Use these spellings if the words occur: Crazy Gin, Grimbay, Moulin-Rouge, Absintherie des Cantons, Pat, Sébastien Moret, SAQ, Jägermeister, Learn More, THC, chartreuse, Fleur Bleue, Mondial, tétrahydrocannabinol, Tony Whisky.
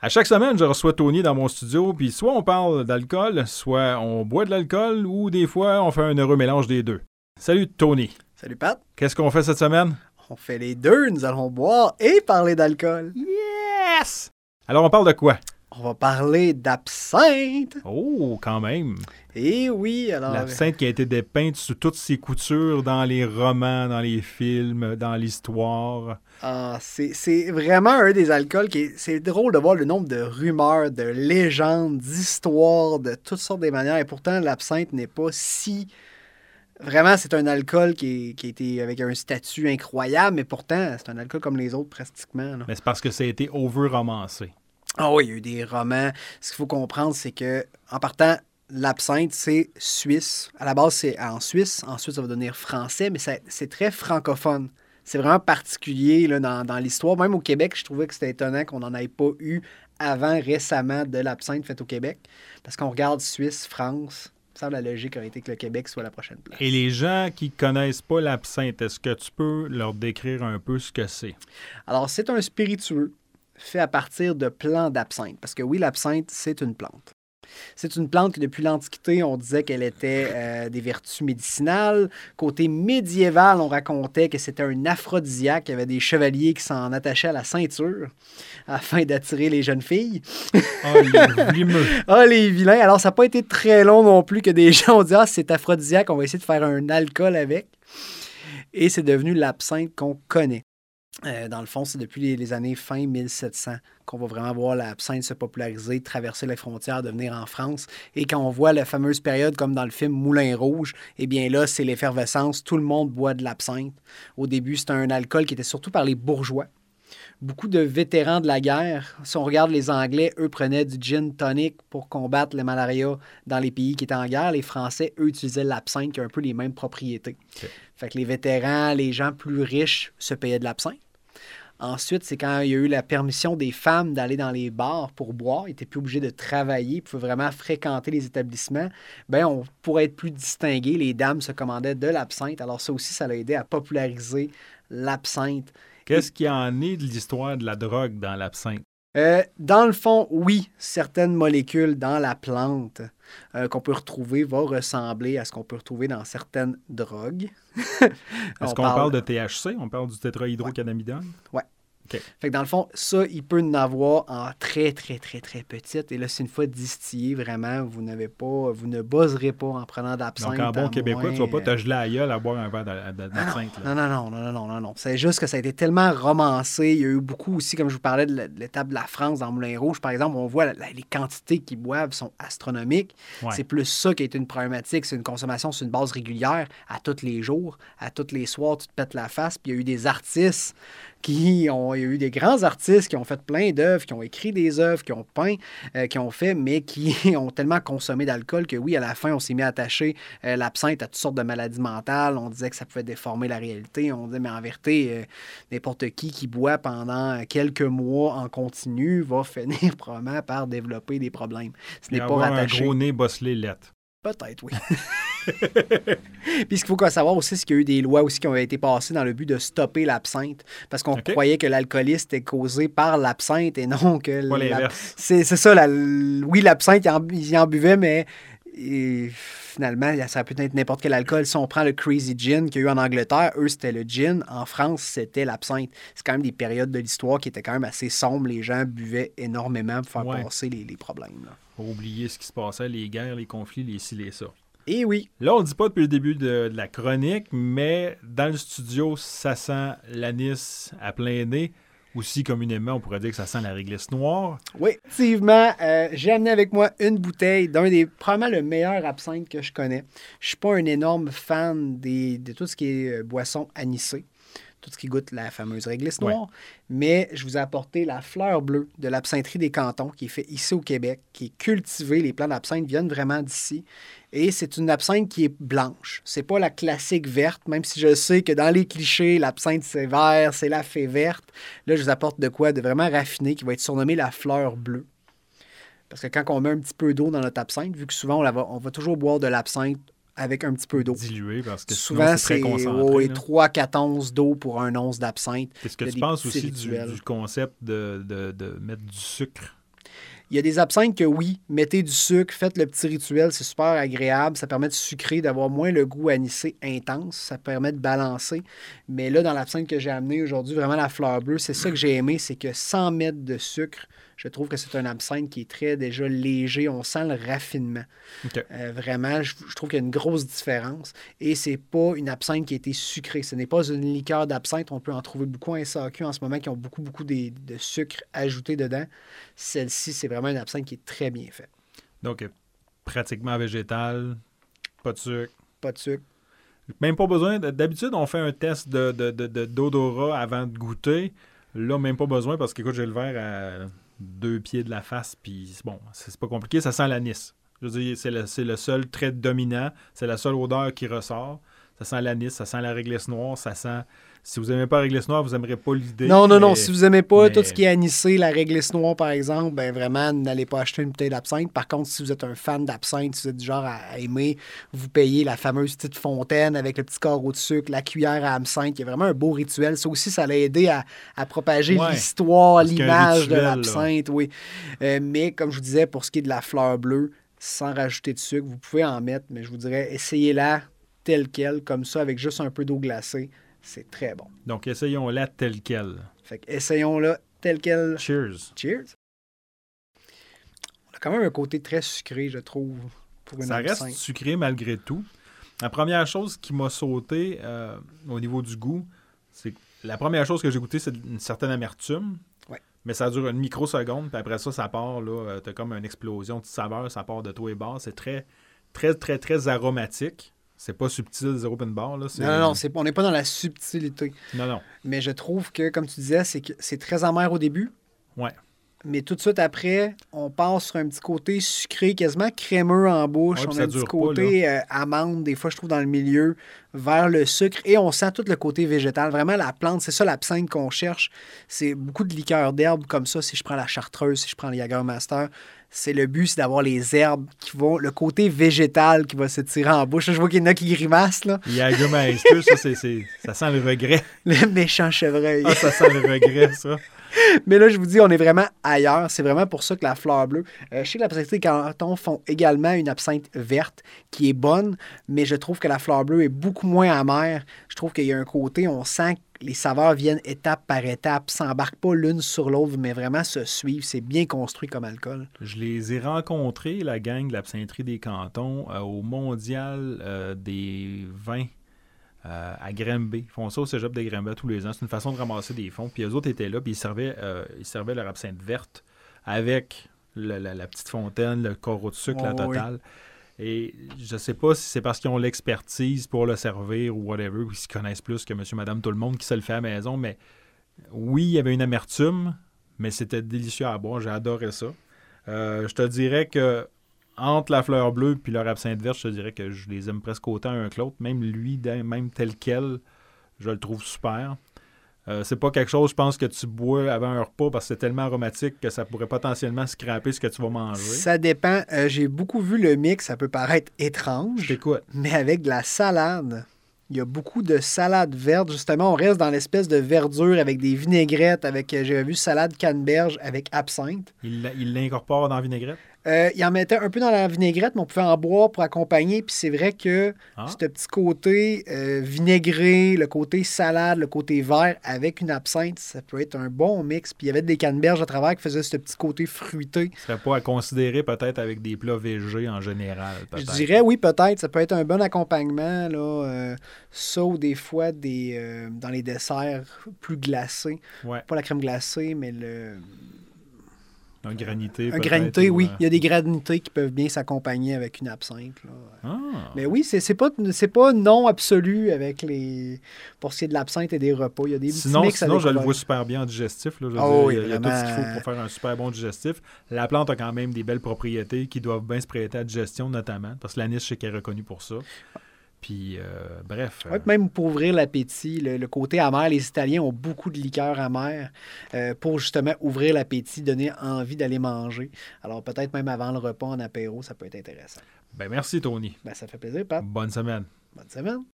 À chaque semaine, je reçois Tony dans mon studio, puis soit on parle d'alcool, soit on boit de l'alcool, ou des fois, on fait un heureux mélange des deux. Salut Tony. Salut Pat. Qu'est-ce qu'on fait cette semaine? On fait les deux, nous allons boire et parler d'alcool. Yes! Alors on parle de quoi? On va parler d'absinthe. Oh, quand même. Eh oui, alors... L'absinthe qui a été dépeinte sous toutes ses coutures dans les romans, dans les films, dans l'histoire. Ah, c'est vraiment un des alcools qui est... C'est drôle de voir le nombre de rumeurs, de légendes, d'histoires, de toutes sortes de manières. Et pourtant, l'absinthe n'est pas si... Vraiment, c'est un alcool qui a été avec un statut incroyable, mais pourtant, c'est un alcool comme les autres, pratiquement. Là. Mais c'est parce que ça a été over-romancé. Ah oui, il y a eu des romans. Ce qu'il faut comprendre, c'est que, en partant, l'absinthe, c'est suisse. À la base, c'est en Suisse. Ensuite, ça va devenir français, mais c'est très francophone. C'est vraiment particulier là, dans l'histoire. Même au Québec, je trouvais que c'était étonnant qu'on n'en ait pas eu avant, récemment, de l'absinthe faite au Québec. Parce qu'on regarde Suisse, France... La logique aurait été que le Québec soit la prochaine place. Et les gens qui ne connaissent pas l'absinthe, est-ce que tu peux leur décrire un peu ce que c'est? Alors, c'est un spiritueux fait à partir de plants d'absinthe. Parce que oui, l'absinthe, c'est une plante. C'est une plante que depuis l'Antiquité, on disait qu'elle était des vertus médicinales. Côté médiéval, on racontait que c'était un aphrodisiaque. Il y avait des chevaliers qui s'en attachaient à la ceinture afin d'attirer les jeunes filles. Oh, les vimeux! Ah, les vilains! Alors, ça n'a pas été très long non plus que des gens ont dit « Ah, c'est aphrodisiaque, on va essayer de faire un alcool avec. » Et c'est devenu l'absinthe qu'on connaît. Dans le fond, c'est depuis les années fin 1700 qu'on va vraiment voir l'absinthe se populariser, traverser les frontières, devenir en France. Et quand on voit la fameuse période, comme dans le film Moulin-Rouge, eh bien là, c'est l'effervescence. Tout le monde boit de l'absinthe. Au début, c'était un alcool qui était surtout par les bourgeois. Beaucoup de vétérans de la guerre, si on regarde les Anglais, eux prenaient du gin tonic pour combattre le malaria dans les pays qui étaient en guerre. Les Français, eux, utilisaient l'absinthe qui a un peu les mêmes propriétés. Okay. Fait que les vétérans, les gens plus riches se payaient de l'absinthe. Ensuite, c'est quand il y a eu la permission des femmes d'aller dans les bars pour boire. Ils n'étaient plus obligés de travailler. Ils pouvaient vraiment fréquenter les établissements. Bien, on pourrait être plus distingués. Les dames se commandaient de l'absinthe. Alors ça aussi, ça l'a aidé à populariser l'absinthe. Qu'est-ce qui en est de l'histoire de la drogue dans l'absinthe? Dans le fond, oui, certaines molécules dans la plante qu'on peut retrouver vont ressembler à ce qu'on peut retrouver dans certaines drogues. Est-ce qu'on parle de THC? On parle du tétrahydrocannabinol? Oui. Okay. Fait que dans le fond, ça, il peut en avoir en très, très, très, très petite. Et là, c'est une fois distillé, vraiment, vous ne bosserez pas en prenant d'absinthe. Donc, en bon québécois, tu ne vas pas te geler la gueule à boire un verre d'absinthe. Ah non. C'est juste que ça a été tellement romancé. Il y a eu beaucoup aussi, comme je vous parlais de l'étape de la France dans Moulin-Rouge, par exemple, on voit les quantités qu'ils boivent sont astronomiques. Ouais. C'est plus ça qui est une problématique. C'est une consommation sur une base régulière, à tous les jours, à tous les soirs, tu te pètes la face. Puis il y a eu des artistes il y a eu des grands artistes qui ont fait plein d'œuvres, qui ont écrit des œuvres, qui ont peint, qui ont fait, mais qui ont tellement consommé d'alcool que oui, à la fin, on s'est mis à attacher l'absinthe à toutes sortes de maladies mentales. On disait que ça pouvait déformer la réalité. On disait, mais en vérité, n'importe qui boit pendant quelques mois en continu va finir probablement par développer des problèmes. Ce n'est pas rattaché. Un gros nez bosselé lettre. Peut-être, oui. Puis ce qu'il faut savoir aussi, c'est qu'il y a eu des lois aussi qui ont été passées dans le but de stopper l'absinthe, parce qu'on croyait que l'alcoolisme était causé par l'absinthe et non que... C'est ça, oui, l'absinthe, il en buvait, mais finalement, ça peut être n'importe quel alcool. Si on prend le Crazy Gin qu'il y a eu en Angleterre, eux, c'était le gin. En France, c'était l'absinthe. C'est quand même des périodes de l'histoire qui étaient quand même assez sombres. Les gens buvaient énormément pour faire passer les problèmes. Là. Pour oublier ce qui se passait, les guerres, les conflits, les ci, les ça. Et oui. Là, on ne dit pas depuis le début de la chronique, mais dans le studio, ça sent l'anis à plein nez. Aussi, communément, on pourrait dire que ça sent la réglisse noire. Oui, effectivement. J'ai amené avec moi une bouteille probablement le meilleur absinthe que je connais. Je ne suis pas un énorme fan de tout ce qui est boisson anisée, tout ce qui goûte la fameuse réglisse noire. Ouais. Mais je vous ai apporté la fleur bleue de l'absintherie des Cantons, qui est faite ici au Québec, qui est cultivée. Les plants d'absinthe viennent vraiment d'ici. Et c'est une absinthe qui est blanche. C'est pas la classique verte, même si je sais que dans les clichés, l'absinthe, c'est vert, c'est la fée verte. Là, je vous apporte de quoi de vraiment raffiné, qui va être surnommée la fleur bleue. Parce que quand on met un petit peu d'eau dans notre absinthe, vu que souvent, on va toujours boire de l'absinthe avec un petit peu d'eau. Dilué, parce que souvent, c'est très concentré. Souvent, c'est 3-4 onces d'eau pour 1 once d'absinthe. Est-ce que tu penses aussi du concept de mettre du sucre Il y a des absinthes que oui, mettez du sucre, faites le petit rituel, c'est super agréable, ça permet de sucrer, d'avoir moins le goût anisé intense, ça permet de balancer. Mais là, dans l'absinthe que j'ai amenée aujourd'hui, vraiment la fleur bleue, c'est ça que j'ai aimé, c'est que sans mettre de sucre, je trouve que c'est un absinthe qui est très déjà léger, on sent le raffinement. Okay. Vraiment, je trouve qu'il y a une grosse différence. Et c'est pas une absinthe qui a été sucrée, ce n'est pas une liqueur d'absinthe, on peut en trouver beaucoup en SAQ en ce moment qui ont beaucoup de sucre ajouté dedans. Celle-ci, c'est vraiment une absinthe qui est très bien faite. Donc, pratiquement végétale, pas de sucre. Pas de sucre. Même pas besoin. D'habitude, on fait un test d'odorat avant de goûter. Là, même pas besoin parce que, écoute, j'ai le verre à 2 pieds de la face, puis bon, c'est pas compliqué, ça sent l'anis. Je veux dire, c'est le seul trait dominant, c'est la seule odeur qui ressort. Ça sent l'anis, ça sent la réglisse noire, ça sent... Si vous n'aimez pas la réglisse noire, vous n'aimerez pas l'idée. Non. Si vous n'aimez pas tout ce qui est anisé, la réglisse noire, par exemple, ben vraiment, n'allez pas acheter une bouteille d'absinthe. Par contre, si vous êtes un fan d'absinthe, si vous êtes du genre à aimer, vous payez la fameuse petite fontaine avec le petit carreau de sucre, la cuillère à absinthe, qui est vraiment un beau rituel. Ça aussi, ça l'a aidé à propager l'histoire, l'image rituel, de l'absinthe. Oui. Mais comme je vous disais, pour ce qui est de la fleur bleue, sans rajouter de sucre, vous pouvez en mettre, mais je vous dirais, essayez-la telle quelle, comme ça, avec juste un peu d'eau glacée. C'est très bon. Donc, essayons-la telle quelle. Fait que essayons-la telle quelle. Cheers. Cheers. On a quand même un côté très sucré, je trouve, pour une absinthe. Ça reste sucré malgré tout. La première chose qui m'a sauté au niveau du goût, c'est que la première chose que j'ai goûtée, c'est une certaine amertume. Ouais. Mais ça dure une microseconde, puis après ça, ça part, là, t'as comme une explosion de saveur, ça part de tout et bas. C'est très, très, très, très aromatique. C'est pas subtil, 0.bar. Là, c'est... Non, on n'est pas dans la subtilité. Non. Mais je trouve que, comme tu disais, c'est que c'est très amer au début. Ouais. Mais tout de suite après, on passe sur un petit côté sucré, quasiment crémeux en bouche. Ouais, on a un petit côté amande, des fois, je trouve, dans le milieu, vers le sucre. Et on sent tout le côté végétal. Vraiment, la plante, c'est ça l'absinthe qu'on cherche. C'est beaucoup de liqueurs d'herbes comme ça. Si je prends la chartreuse, si je prends le Jägermeister... C'est le but, c'est d'avoir les herbes qui vont... Le côté végétal qui va se tirer en bouche. Je vois qu'il y en a qui griffassent, là. Il y a Grimbay, ça, ça sent le regret. Le méchant chevreuil. Ah, ça sent le regret, ça. Mais là, je vous dis, on est vraiment ailleurs. C'est vraiment pour ça que la fleur bleue... je sais que l'absinthe des Cantons font également une absinthe verte qui est bonne, mais je trouve que la fleur bleue est beaucoup moins amère. Je trouve qu'il y a un côté, on sent que les saveurs viennent étape par étape, s'embarquent pas l'une sur l'autre, mais vraiment se suivent. C'est bien construit comme alcool. Je les ai rencontrés, la gang de l'Absintherie des Cantons, au Mondial des vins. À Grimbay. Ils font ça au cégep de Grimbay tous les ans. C'est une façon de ramasser des fonds. Puis eux autres étaient là, puis ils servaient leur absinthe verte avec la petite fontaine, le carreau de sucre, la totale. Oui. Et je sais pas si c'est parce qu'ils ont l'expertise pour le servir ou whatever, ou s'ils connaissent plus que monsieur, madame, tout le monde qui se le fait à la maison. Mais oui, il y avait une amertume, mais c'était délicieux à boire. J'ai adoré ça. Je te dirais que entre la fleur bleue puis leur absinthe verte, je te dirais que je les aime presque autant un que l'autre. Même lui, même tel quel, je le trouve super. C'est pas quelque chose, je pense, que tu bois avant un repas parce que c'est tellement aromatique que ça pourrait potentiellement scraper ce que tu vas manger. Ça dépend. J'ai beaucoup vu le mix. Ça peut paraître étrange. Je t'écoute. Mais avec de la salade... Il y a beaucoup de salades vertes. Justement, on reste dans l'espèce de verdure avec des vinaigrettes, avec, j'ai vu, salade canneberge avec absinthe. Il l'incorpore dans la vinaigrette? Il en mettait un peu dans la vinaigrette, mais on pouvait en boire pour accompagner. Puis c'est vrai que ce petit côté vinaigré, le côté salade, le côté vert avec une absinthe, ça peut être un bon mix. Puis il y avait des canneberges à travers qui faisaient ce petit côté fruité. Ce serait pas à considérer peut-être avec des plats végés en général? Peut-être. Je dirais oui, peut-être. Ça peut être un bon accompagnement, là. Ça ou des fois dans les desserts plus glacés. Ouais. Pas la crème glacée, mais un granité. Un granité, oui. Il y a des granités qui peuvent bien s'accompagner avec une absinthe. Là. Ah. Mais oui, c'est pas non absolu avec les. Pour ce qui est de l'absinthe et des repas. Il y a des petits mix. Sinon, je le vois super bien en digestif. Là. Il y a tout ce qu'il faut pour faire un super bon digestif. La plante a quand même des belles propriétés qui doivent bien se prêter à la digestion, notamment. Parce que l'anis, je sais qu'elle est reconnue pour ça. Puis, bref. Ouais, même pour ouvrir l'appétit, le côté amer, les Italiens ont beaucoup de liqueurs amères pour justement ouvrir l'appétit, donner envie d'aller manger. Alors, peut-être même avant le repas en apéro, ça peut être intéressant. Ben merci, Tony. Ben, ça fait plaisir, Pat. Bonne semaine. Bonne semaine.